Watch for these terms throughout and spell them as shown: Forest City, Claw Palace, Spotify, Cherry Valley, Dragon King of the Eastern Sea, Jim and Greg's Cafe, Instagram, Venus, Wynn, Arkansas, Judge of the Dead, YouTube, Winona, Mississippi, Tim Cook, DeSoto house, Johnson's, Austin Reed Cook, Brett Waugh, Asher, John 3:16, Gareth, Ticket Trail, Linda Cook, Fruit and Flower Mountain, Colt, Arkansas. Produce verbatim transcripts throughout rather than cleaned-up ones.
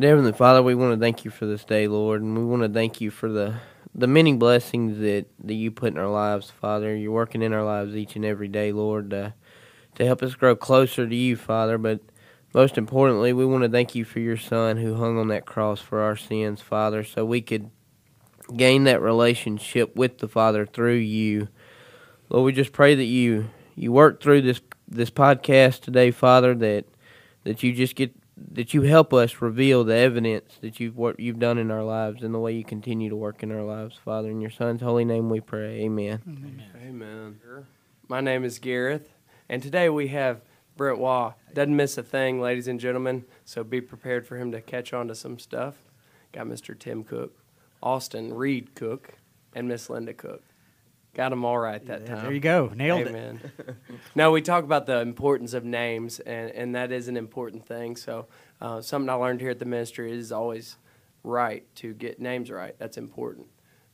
Dear Heavenly Father, we want to thank you for this day, Lord, and we want to thank you for the, the many blessings that, that you put in our lives, Father. You're working in our lives each and every day, Lord, uh, to help us grow closer to you, Father. But most importantly, we want to thank you for your Son who hung on that cross for our sins, Father, so we could gain that relationship with the Father through you. Lord, we just pray that you, you work through this this podcast today, Father, that that you just get that you help us reveal the evidence that you've worked, you've done in our lives and the way you continue to work in our lives, Father. In your Son's holy name we pray, amen. Amen. Amen. My name is Gareth, and today we have Brett Waugh. Doesn't miss a thing, ladies and gentlemen, so be prepared for him to catch on to some stuff. Got Mister Tim Cook, Austin Reed Cook, and Miss Linda Cook. Got them all right that yeah, time. There you go. Nailed Amen. It. Now, we talk about the importance of names, and, and that is an important thing. So uh, something I learned here at the ministry is always right to get names right. That's important.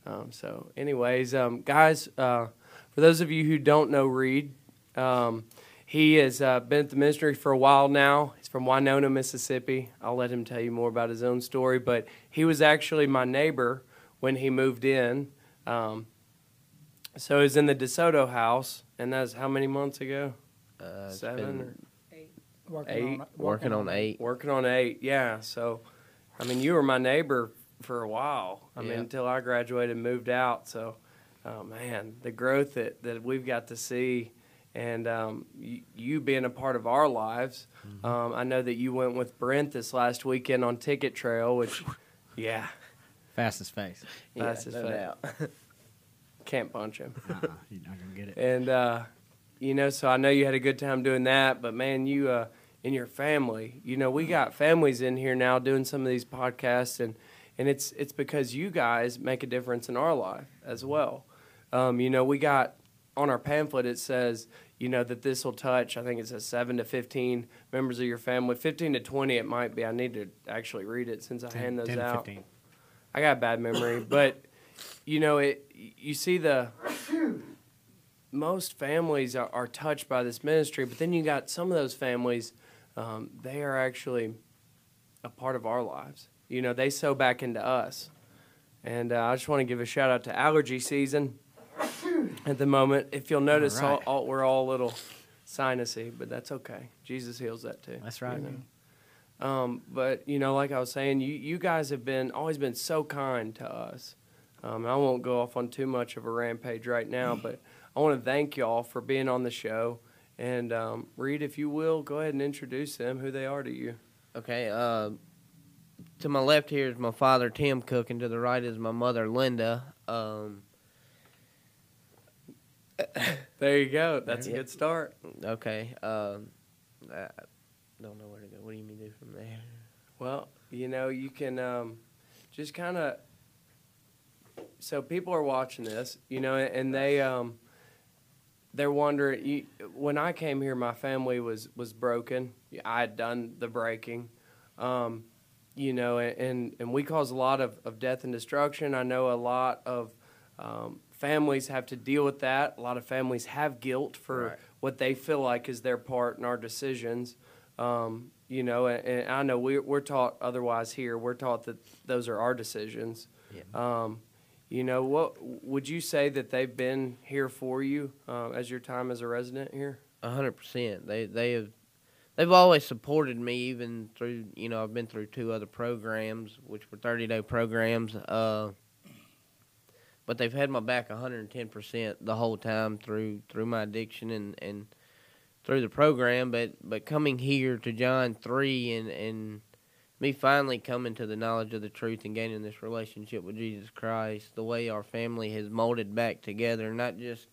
Um, so anyways, um, guys, uh, for those of you who don't know Reed, um, he has uh, been at the ministry for a while now. He's from Winona, Mississippi. I'll let him tell you more about his own story. But he was actually my neighbor when he moved in. Um So it was in the DeSoto house, and that was how many months ago? Uh, Seven or eight. Working eight. On, working on eight. Working on eight, yeah. So, I mean, you were my neighbor for a while, I yeah. mean, until I graduated and moved out. So, oh, man, the growth that, that we've got to see and um, you, you being a part of our lives. Mm-hmm. Um, I know that you went with Brent this last weekend on Ticket Trail, which, yeah. Fastest face. Fastest yeah, no face. Can't punch him. Uh-uh, you're not gonna get it. And uh, you know, so I know you had a good time doing that, but man, you uh, in your family, you know, we got families in here now doing some of these podcasts, and and it's it's because you guys make a difference in our life as well. Um, you know, we got on our pamphlet it says, you know, that this will touch. I think it says seven to fifteen members of your family, fifteen to twenty it might be. I need to actually read it since I ten, hand those ten out. To fifteen. I got a bad memory, but. You know, it. You see the most families are, are touched by this ministry, but then you got some of those families, um, they are actually a part of our lives. You know, they sow back into us. And uh, I just want to give a shout-out to allergy season at the moment. If you'll notice, all right. all, all, we're all a little sinusy, but that's okay. Jesus heals that too. That's right. You know? Um, but, you know, like I was saying, you, you guys have been always been so kind to us. Um, I won't go off on too much of a rampage right now, but I want to thank y'all for being on the show. And, um, Reed, if you will, go ahead and introduce them, who they are to you. Okay. Uh, to my left here is my father, Tim Cook, and to the right is my mother, Linda. Um, there you go. That's a good start. Okay. Um, I don't know where to go. What do you mean do from there? Well, you know, you can um, just kind of... So people are watching this, you know, and they, um, they're wondering, you, when I came here, my family was, was broken. I had done the breaking, um, you know, and, and we cause a lot of, of death and destruction. I know a lot of um, families have to deal with that. A lot of families have guilt for right. what they feel like is their part in our decisions, um, you know, and, and I know we, we're taught otherwise here. We're taught that those are our decisions. Yeah. Um, You know, what would you say that they've been here for you uh, as your time as a resident here? A hundred percent. They they have they've always supported me even through you know I've been through two other programs which were thirty day programs, uh, but they've had my back a hundred and ten percent the whole time through through my addiction and, and through the program. But but coming here to John three and and. Me finally coming to the knowledge of the truth and gaining this relationship with Jesus Christ, the way our family has molded back together, not just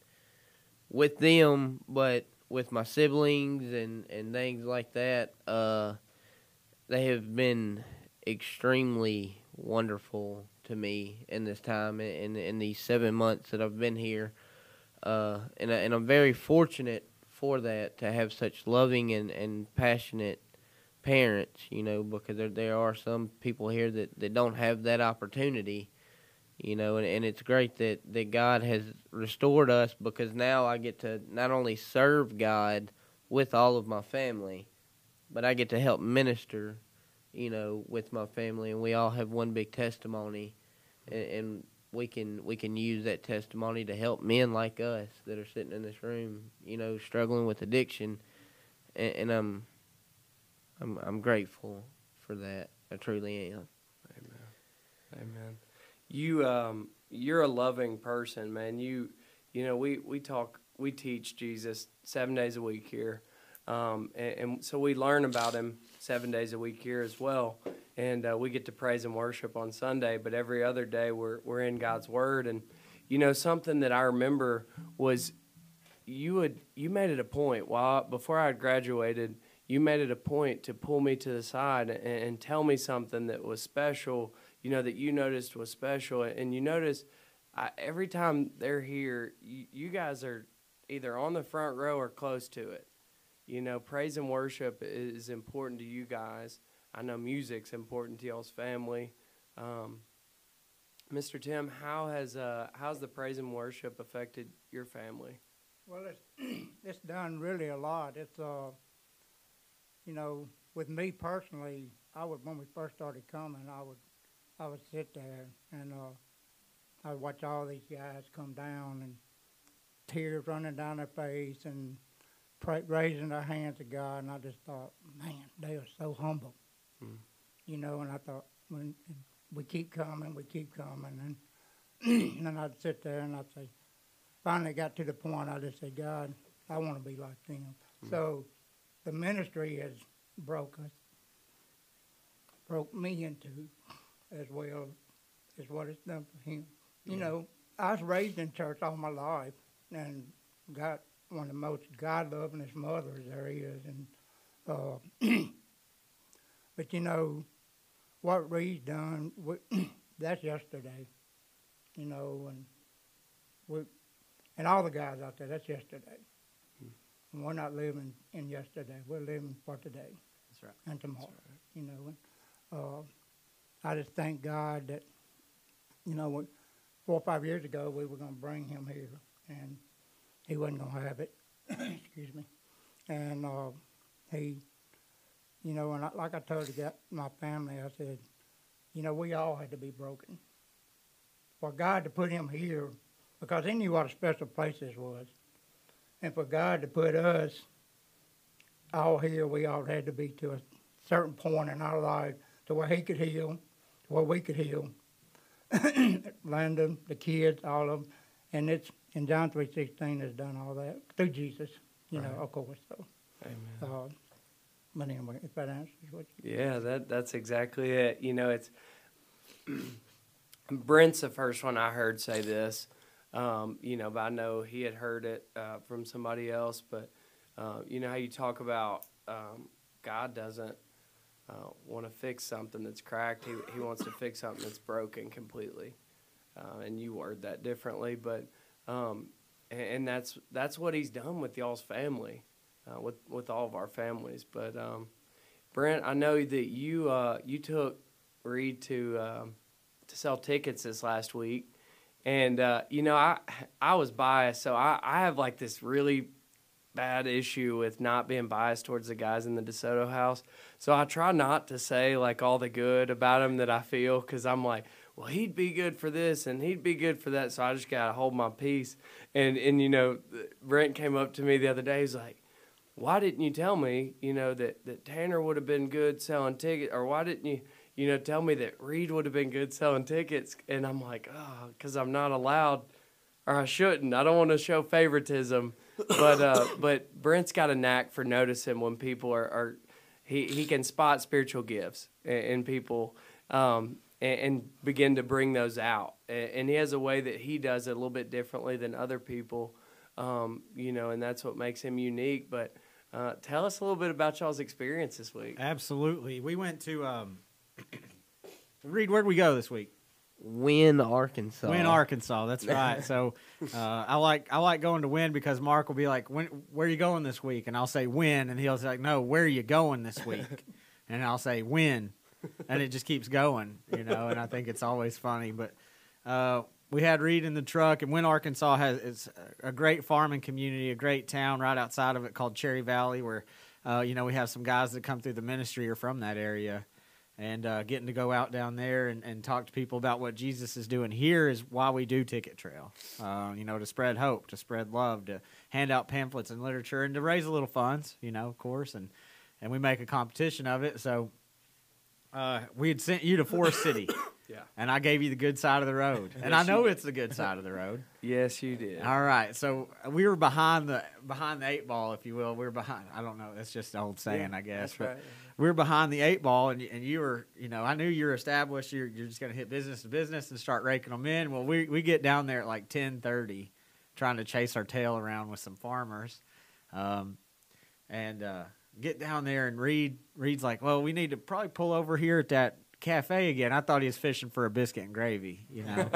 with them, but with my siblings and, and things like that, uh, they have been extremely wonderful to me in this time, in, in these seven months that I've been here. Uh, and, and I'm very fortunate for that, to have such loving and, and passionate parents, you know, because there there are some people here that, that don't have that opportunity, you know, and, and it's great that, that God has restored us, because now I get to not only serve God with all of my family, but I get to help minister you know, with my family, and we all have one big testimony, and, and we can we can use that testimony to help men like us that are sitting in this room, you know, struggling with addiction, and, and I'm, I'm I'm grateful for that. I truly am. Amen. Amen. You um you're a loving person, man. You you know we we talk we teach Jesus seven days a week here. Um, and, and so we learn about him seven days a week here as well, and uh, we get to praise and worship on Sunday. But every other day we're we're in God's Word, and you know something that I remember was you would you made it a point while before I had graduated, you made it a point to pull me to the side and, and tell me something that was special, you know, that you noticed was special, and you noticed I, every time they're here, you, you guys are either on the front row or close to it. You know, praise and worship is important to you guys. I know music's important to y'all's family. Um, Mister Tim, how has uh, how's the praise and worship affected your family? Well, it's it's done really a lot. It's uh, you know, with me personally, I would when we first started coming, I would I would sit there and uh, I would watch all these guys come down and tears running down their face and raising their hands to God, and I just thought, man, they are so humble, mm. you know. And I thought, when we keep coming, we keep coming, and, and then I'd sit there and I'd say, finally got to the point I just said, God, I want to be like them. Mm. So the ministry has broke us, broke me into, as well as what it's done for him. Mm. You know, I was raised in church all my life, and God. One of the most God-lovingest mothers there is, and uh, but you know what Reed's done. We, that's yesterday, you know, and we and all the guys out there. That's yesterday. Hmm. And we're not living in yesterday. We're living for today. That's right. And tomorrow, right. you know. And, uh, I just thank God that you know, we, four or five years ago, we were going to bring him here, and. He wasn't going to have it, excuse me, and uh, he, you know, and I, like I told you that my family, I said, you know, we all had to be broken. For God to put him here, because he knew what a special place this was, and for God to put us all here, we all had to be to a certain point in our life to where he could heal, to where we could heal, Landon, the kids, all of them, and it's, and John three sixteen has done all that through Jesus, you right. know, of course. So, amen. Uh, but anyway, if that answers what you yeah, that that's exactly it. You know, it's Brent's the first one I heard say this. Um, you know, but I know he had heard it uh, from somebody else. But uh, you know how you talk about um, God doesn't uh, want to fix something that's cracked. He he wants to fix something that's broken completely. Uh, and you word that differently, but. Um, and, and that's that's what he's done with y'all's family, uh, with with all of our families. But um, Brent, I know that you uh, you took Reed to uh, to sell tickets this last week, and uh, you know I I was biased, so I, I have like this really bad issue with not being biased towards the guys in the DeSoto house. So I try not to say like all the good about them that I feel, because I'm like. Well, he'd be good for this, and he'd be good for that, so I just got to hold my peace. And, and you know, Brent came up to me the other day. He's like, why didn't you tell me, you know, that, that Tanner would have been good selling tickets, or why didn't you, you know, tell me that Reed would have been good selling tickets? And I'm like, oh, because I'm not allowed, or I shouldn't. I don't want to show favoritism. But uh, but Brent's got a knack for noticing when people are, are he, he can spot spiritual gifts in, in people. Um and begin to bring those out. And he has a way that he does it a little bit differently than other people, um, you know, and that's what makes him unique. But uh, tell us a little bit about y'all's experience this week. Absolutely. We went to, um, Reed, where'd we go this week? Wynn, Arkansas. Wynn, Arkansas, that's right. So uh, I like I like going to Wynn because Mark will be like, when, where are you going this week? And I'll say, Wynn. And he'll say, like, no, where are you going this week? And I'll say, Wynn. And it just keeps going, you know, and I think it's always funny. But uh, we had Reed in the truck, and Wynn, Arkansas has it's a great farming community, a great town right outside of it called Cherry Valley, where, uh, you know, we have some guys that come through the ministry are from that area. And uh, getting to go out down there and, and talk to people about what Jesus is doing here is why we do Ticket Trail, uh, you know, to spread hope, to spread love, to hand out pamphlets and literature, and to raise a little funds, you know, of course. And, and we make a competition of it. So uh, we had sent you to Forest City. Yeah. And I gave you the good side of the road. And yes, I know it's the good side of the road. Yes, you did. All right. So we were behind the behind the eight ball, if you will. We were behind. I don't know. That's just an old saying, yeah, I guess. That's but right. We were behind the eight ball, and, and you were, you know, I knew you were established. You're, you're just going to hit business to business and start raking them in. Well, we, we get down there at like ten thirty trying to chase our tail around with some farmers. Um, and uh, get down there, and Reed, Reed's like, well, we need to probably pull over here at that cafe again. I thought he was fishing for a biscuit and gravy, you know.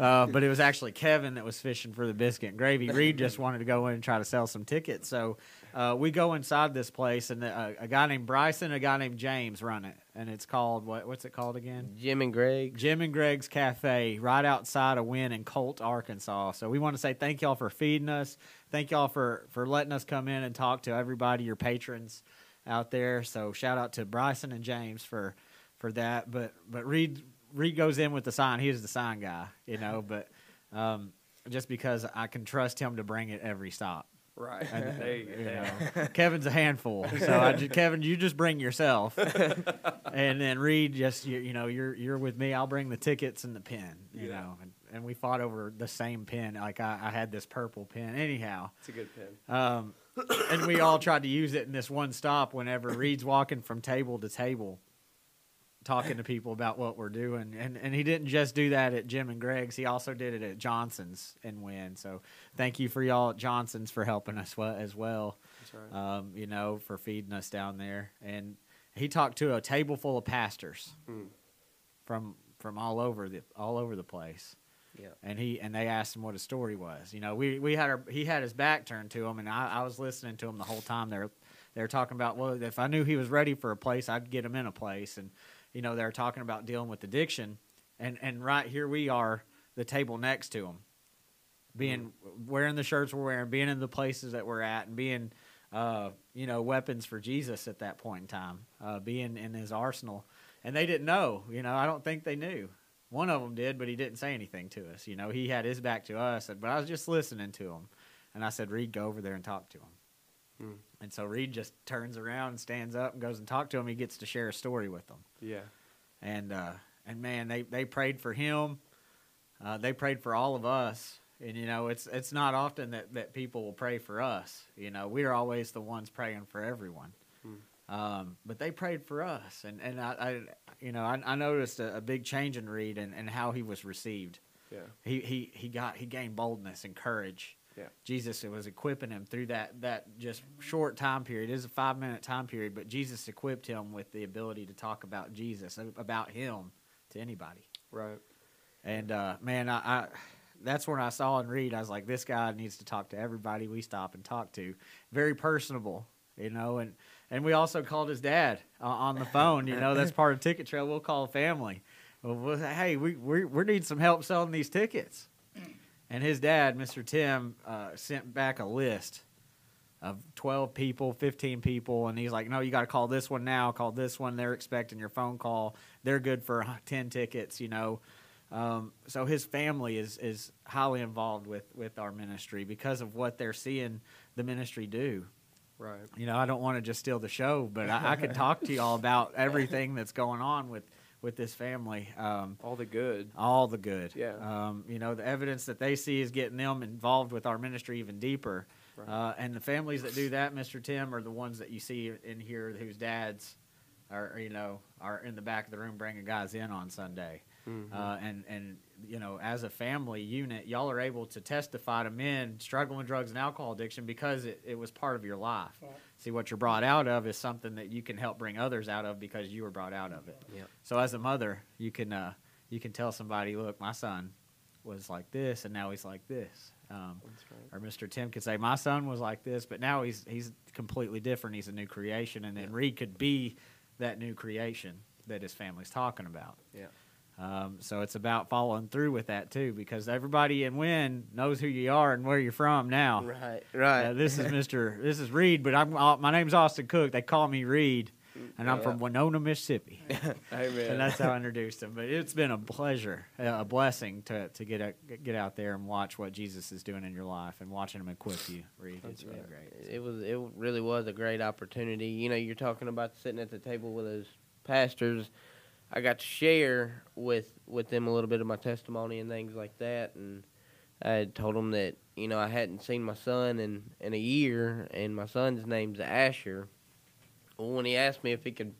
uh, but it was actually Kevin that was fishing for the biscuit and gravy. Reed just wanted to go in and try to sell some tickets. So uh, we go inside this place, and the, uh, a guy named Bryson, a guy named James run it. And it's called, what? what's it called again? Jim and Greg's. Jim and Greg's Cafe, right outside of Wynn in Colt, Arkansas. So we want to say thank y'all for feeding us. Thank y'all for, for letting us come in and talk to everybody, your patrons out there. So shout out to Bryson and James for for that, but but Reed Reed goes in with the sign. He is the sign guy, you know, but um, just because I can trust him to bring it every stop. Right. And, there you go. You know, Kevin's a handful. So I just, Kevin, you just bring yourself, and then Reed just you, you know you're you're with me. I'll bring the tickets and the pen, you yeah. know. And, and we fought over the same pen. Like I, I had this purple pen. Anyhow, it's a good pen. Um, and we all tried to use it in this one stop. Whenever Reed's walking from table to table, talking to people about what we're doing. And and he didn't just do that at Jim and Greg's. He also did it at Johnson's and Wynn. So thank you for y'all at Johnson's for helping us as well. That's right. Um, you know, for feeding us down there. And he talked to a table full of pastors mm. from from all over the all over the place. Yeah. And he and they asked him what his story was. You know, we we had our he had his back turned to him, and I, I was listening to him the whole time. They're they're talking about, well, if I knew he was ready for a place, I'd get him in a place. And you know, they're talking about dealing with addiction, and, and right here we are, the table next to them, being wearing the shirts we're wearing, being in the places that we're at, and being, uh, you know, weapons for Jesus at that point in time, uh, being in his arsenal. And they didn't know, you know, I don't think they knew. One of them did, but he didn't say anything to us. You know, he had his back to us, but I was just listening to him. And I said, Reed, go over there and talk to him. Hmm. And so Reed just turns around and stands up and goes and talks to him. He gets to share a story with them. Yeah. And, uh, and man, they, they prayed for him. Uh, they prayed for all of us. And, you know, it's it's not often that, that people will pray for us. You know, we are always the ones praying for everyone. Hmm. Um, but they prayed for us. And, and I, I you know, I, I noticed a, a big change in Reed and, and how he was received. Yeah. He, he, he, got, he gained boldness and courage. Yeah. Jesus was equipping him through that, that just short time period. It is a five-minute time period, but Jesus equipped him with the ability to talk about Jesus, about him, to anybody. Right. And, uh, man, I, I that's when I saw and read. I was like, this guy needs to talk to everybody we stop and talk to. Very personable, you know. And, and we also called his dad uh, on the phone. You know, that's part of Ticket Trail. We'll call family. Well, we'll say, hey, we, we, we need some help selling these tickets. And his dad, Mister Tim, uh, sent back a list of twelve people, fifteen people, and he's like, no, you got to call this one now, call this one. They're expecting your phone call. They're good for ten tickets, you know. Um, so his family is is highly involved with, with our ministry because of what they're seeing the ministry do. Right. You know, I don't want to just steal the show, but I, I could talk to you all about everything that's going on with with this family. Um, all the good. All the good. Yeah. Um, you know, the evidence that they see is getting them involved with our ministry even deeper. Right. Uh, and the families that do that, Mister Tim, are the ones that you see in here whose dads are, you know, are in the back of the room bringing guys in on Sunday. Mm-hmm. uh, and, and, you know, as a family unit, y'all are able to testify to men struggling with drugs and alcohol addiction because it, it was part of your life. Yeah. See, what you're brought out of is something that you can help bring others out of because you were brought out of it. Yeah. So as a mother, you can uh, you can tell somebody, look, my son was like this, and now he's like this. Um, right. Or Mister Tim could say, my son was like this, but now he's he's completely different. He's a new creation. And then yeah. Reed could be that new creation that his family's talking about. Yeah. Um, so it's about following through with that, too, because everybody in Wynn knows who you are and where you're from now. Right, right. Uh, this is Mister This is Reed, but I'm, uh, my name's Austin Cook. They call me Reed. and I'm yeah. from Winona, Mississippi. Amen. And that's how I introduced him. But it's been a pleasure, a blessing to to get out, get out there and watch what Jesus is doing in your life and watching him equip you. Reed, it's right. been great. It was, it really was a great opportunity. You know, you're talking about sitting at the table with those pastors. I got to share with with them a little bit of my testimony and things like that, and I had told them that, you know, I hadn't seen my son in, in a year, and my son's name's Asher. Well, when he asked me if he could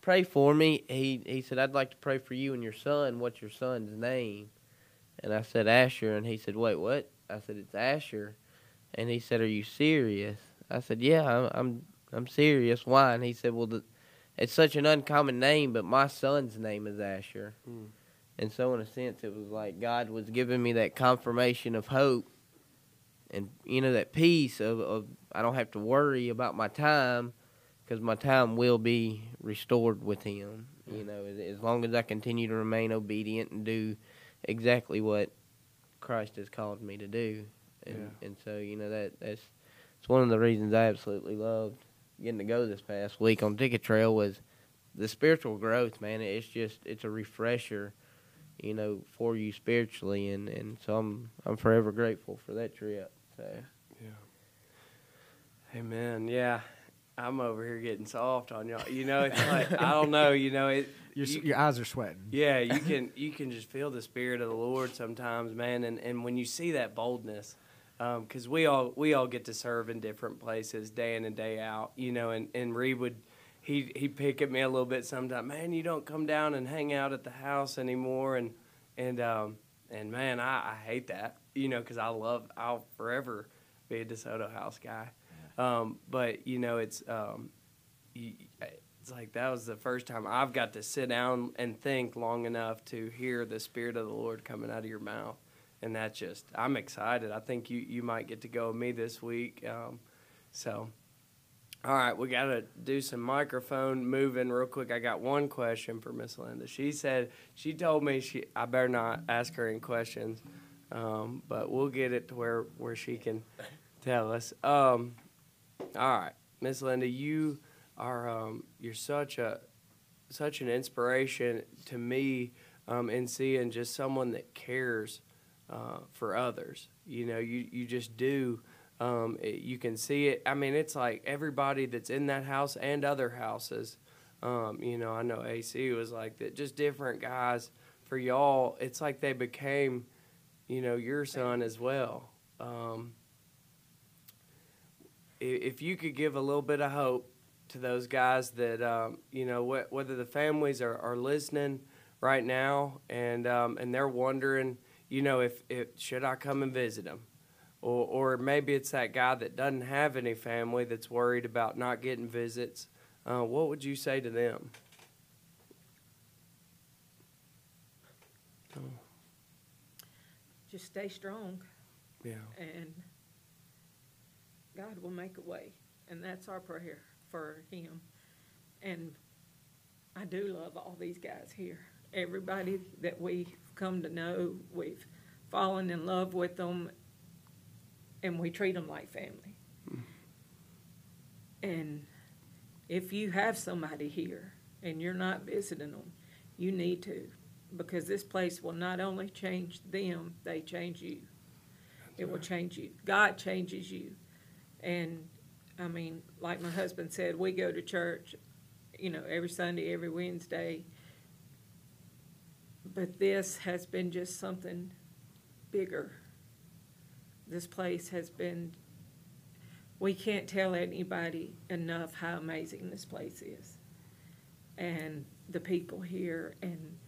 pray for me, he, he said, I'd like to pray for you and your son. What's your son's name? And I said, Asher. And he said, wait, what? I said, it's Asher. And he said, are you serious? I said, yeah, I'm I'm, I'm serious. Why? And he said, well, the, it's such an uncommon name, but my son's name is Asher. Hmm. And so, in a sense, it was like God was giving me that confirmation of hope and, you know, that peace of, of I don't have to worry about my time because my time will be restored with him, you know, as, as long as I continue to remain obedient and do exactly what Christ has called me to do. And, yeah. and so, you know, that that's it's one of the reasons I absolutely loved getting to go this past week on Ticket Trail was the spiritual growth, man. It's just, it's a refresher, you know, for you spiritually, and, and so I'm I'm forever grateful for that trip. So. Yeah. Amen. Yeah, I'm over here getting soft on y'all. You know, it's like I don't know. You know, it. Your you, your eyes are sweating. Yeah, you can you can just feel the Spirit of the Lord sometimes, man. And, and when you see that boldness, because um, we all we all get to serve in different places day in and day out. You know, and and Reed would. He he'd pick at me a little bit sometimes. Man, you don't come down and hang out at the house anymore, and and um and man, I, I hate that, you know, because I love I'll forever be a DeSoto House guy, yeah. um but you know it's um you, it's like that was the first time I've got to sit down and think long enough to hear the Spirit of the Lord coming out of your mouth, and that's just I'm excited. I think you you might get to go with me this week, um so. All right, we got to do some microphone moving real quick. I got one question for Miss Linda. She said, she told me she I better not ask her any questions, um, but we'll get it to where, where she can tell us. Um, all right, Miss Linda, you are um, you're such a such an inspiration to me um, in seeing just someone that cares uh, for others. You know, you you just do. Um, it, you can see it. I mean, it's like everybody that's in that house and other houses. Um, you know, I know A C was like that. Just different guys for y'all. It's like they became, you know, your son as well. Um, if you could give a little bit of hope to those guys that, um, you know, wh- whether the families are, are listening right now and um, and they're wondering, you know, if, if should I come and visit them? Or, or maybe it's that guy that doesn't have any family that's worried about not getting visits. Uh, what would you say to them? Oh. Just stay strong. Yeah. And God will make a way. And that's our prayer for him. And I do love all these guys here. Everybody that we've come to know, we've fallen in love with them. And we treat them like family. Mm. And if you have somebody here and you're not visiting them, you need to, because this place will not only change them, they change you. That's it right. will change you. God changes you. And, I mean, like my husband said, we go to church, you know, every Sunday, every Wednesday. But this has been just something bigger. This place has been, we can't tell anybody enough how amazing this place is. And the people here, and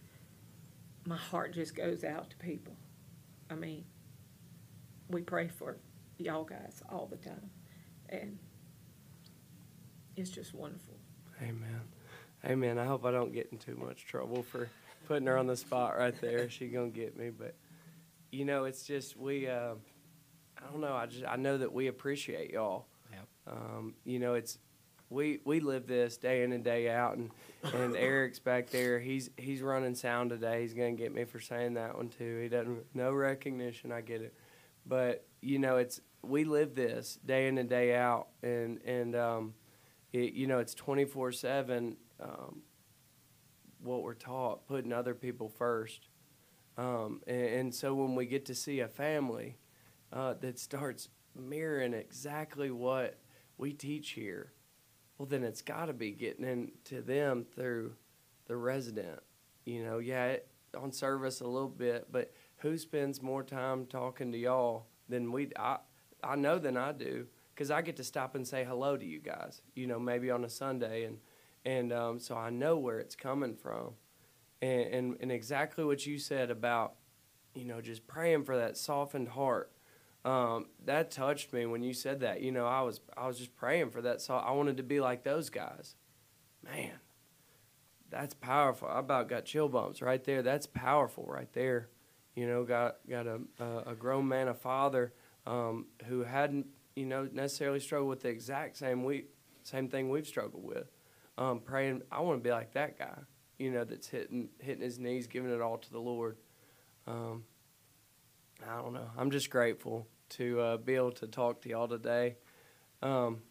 my heart just goes out to people. I mean, we pray for y'all guys all the time. And it's just wonderful. Amen. Amen. I hope I don't get in too much trouble for putting her on the spot right there. She's going to get me. But, you know, it's just we... Uh, I don't know. I just I know that we appreciate y'all. Yep. Um, you know, it's we we live this day in and day out, and, and Eric's back there. He's he's running sound today. He's gonna get me for saying that one too. He doesn't no recognition. I get it, but you know, it's we live this day in and day out, and and um, it, you know, it's twenty-four seven um, what we're taught, putting other people first. Um, and, and so when we get to see a family uh, that starts mirroring exactly what we teach here, well, then it's got to be getting into them through the resident. You know, yeah, it, on service a little bit, but who spends more time talking to y'all than we, I, I know than I do, because I get to stop and say hello to you guys, you know, maybe on a Sunday. And, and um, so I know where it's coming from. And, and and exactly what you said about, you know, just praying for that softened heart, um, that touched me when you said that. You know, I was I was just praying for that. So I wanted to be like those guys. Man, that's powerful. I about got chill bumps right there. That's powerful right there. You know, got got a a, a grown man, a father um, who hadn't, you know, necessarily struggled with the exact same we same thing we've struggled with. Um, praying, I want to be like that guy. You know, that's hitting hitting his knees, giving it all to the Lord. Um, I don't know. I'm just grateful to uh, be able to talk to y'all today. Um,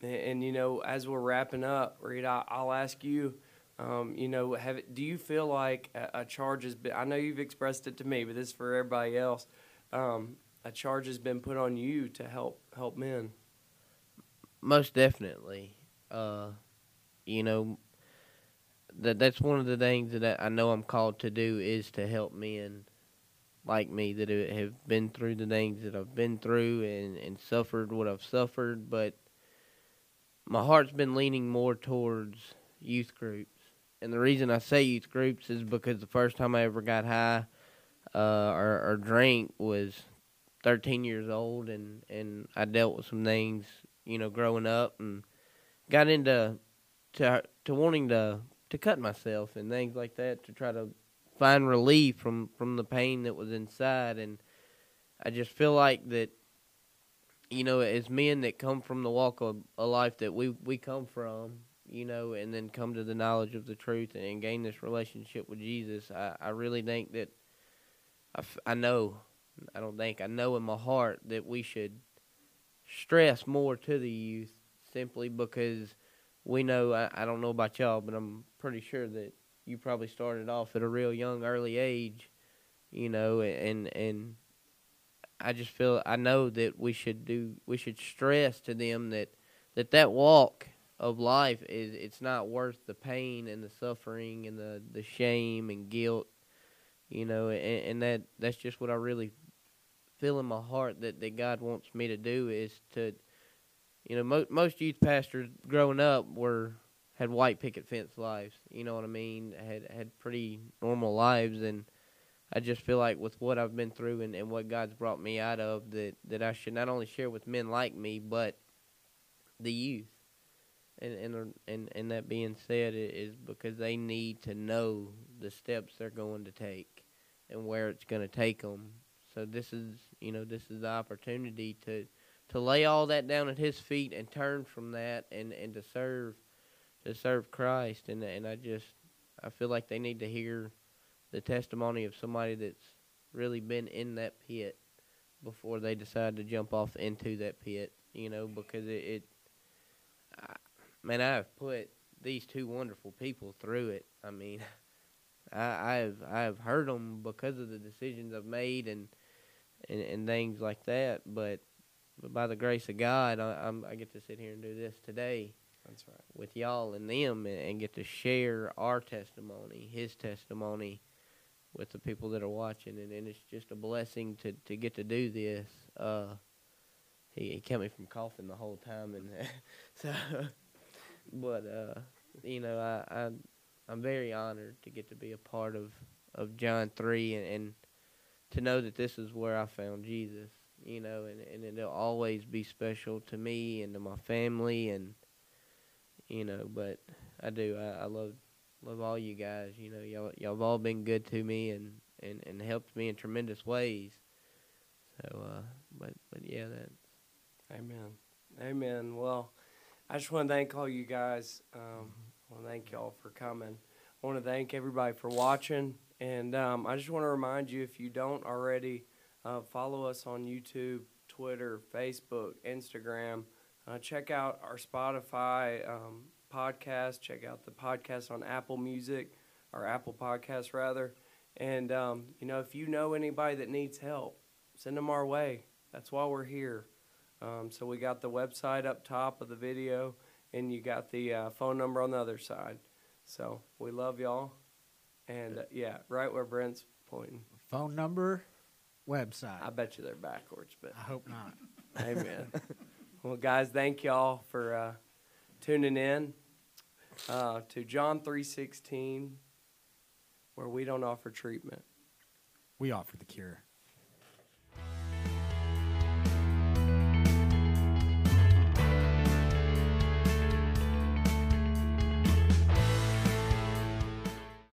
and, and, you know, as we're wrapping up, Reed, I, I'll ask you, um, you know, have do you feel like a, a charge has been, I know you've expressed it to me, but this is for everybody else, um, a charge has been put on you to help, help men? Most definitely. Uh, you know, That that's one of the things that I know I'm called to do is to help men like me that have been through the things that I've been through and, and suffered what I've suffered. But my heart's been leaning more towards youth groups. And the reason I say youth groups is because the first time I ever got high uh, or, or drank was thirteen years old. And, and I dealt with some things, you know, growing up and got into to, to wanting to... to cut myself and things like that to try to find relief from, from the pain that was inside. And I just feel like that, you know, as men that come from the walk of a life that we, we come from, you know, and then come to the knowledge of the truth and, and gain this relationship with Jesus, I, I really think that I, f- I know, I don't think, I know in my heart that we should stress more to the youth simply because we know, I, I don't know about y'all, but I'm pretty sure that you probably started off at a real young, early age, you know, and and I just feel, I know that we should do, we should stress to them that that, that walk of life is, it's not worth the pain and the suffering and the, the shame and guilt, you know, and, and that that's just what I really feel in my heart that, that God wants me to do is to, you know, mo- most youth pastors growing up were had white picket fence lives. You know what I mean? Had had pretty normal lives, and I just feel like with what I've been through and, and what God's brought me out of, that, that I should not only share with men like me, but the youth. And and and, and that being said, it is because they need to know the steps they're going to take and where it's going to take them. So this is, you know, this is the opportunity to. to lay all that down at his feet and turn from that and, and to serve to serve Christ. And and I just, I feel like they need to hear the testimony of somebody that's really been in that pit before they decide to jump off into that pit, you know, because it, it I, man, I have put these two wonderful people through it. I mean, I, I've, I've heard them because of the decisions I've made and, and, and things like that, but But by the grace of God, I, I'm, I get to sit here and do this today. That's right. With y'all and them and, and get to share our testimony, his testimony, with the people that are watching. And, and it's just a blessing to, to get to do this. Uh, he, he kept me from coughing the whole time. and so, But, uh, you know, I, I, I'm very honored to get to be a part of, of John three and, and to know that this is where I found Jesus. You know, and, and it'll always be special to me and to my family, and, you know, but I do, I, I love love all you guys, you know, y'all, y'all have all been good to me and, and, and helped me in tremendous ways, so, uh, but, but yeah, that's. Amen. Amen. Well, I just want to thank all you guys, um, I want to thank y'all for coming, I want to thank everybody for watching, and um, I just want to remind you, if you don't already, Uh, follow us on YouTube, Twitter, Facebook, Instagram. Uh, check out our Spotify um, podcast. Check out the podcast on Apple Music, or Apple Podcasts, rather. And, um, you know, if you know anybody that needs help, send them our way. That's why we're here. Um, so we got the website up top of the video, and you got the uh, phone number on the other side. So we love y'all. And, uh, yeah, right where Brent's pointing. Phone number, website. I bet you they're backwards, but I hope not. Amen. Well, guys, thank y'all for uh, tuning in uh, to John three sixteen, where we don't offer treatment. We offer the cure.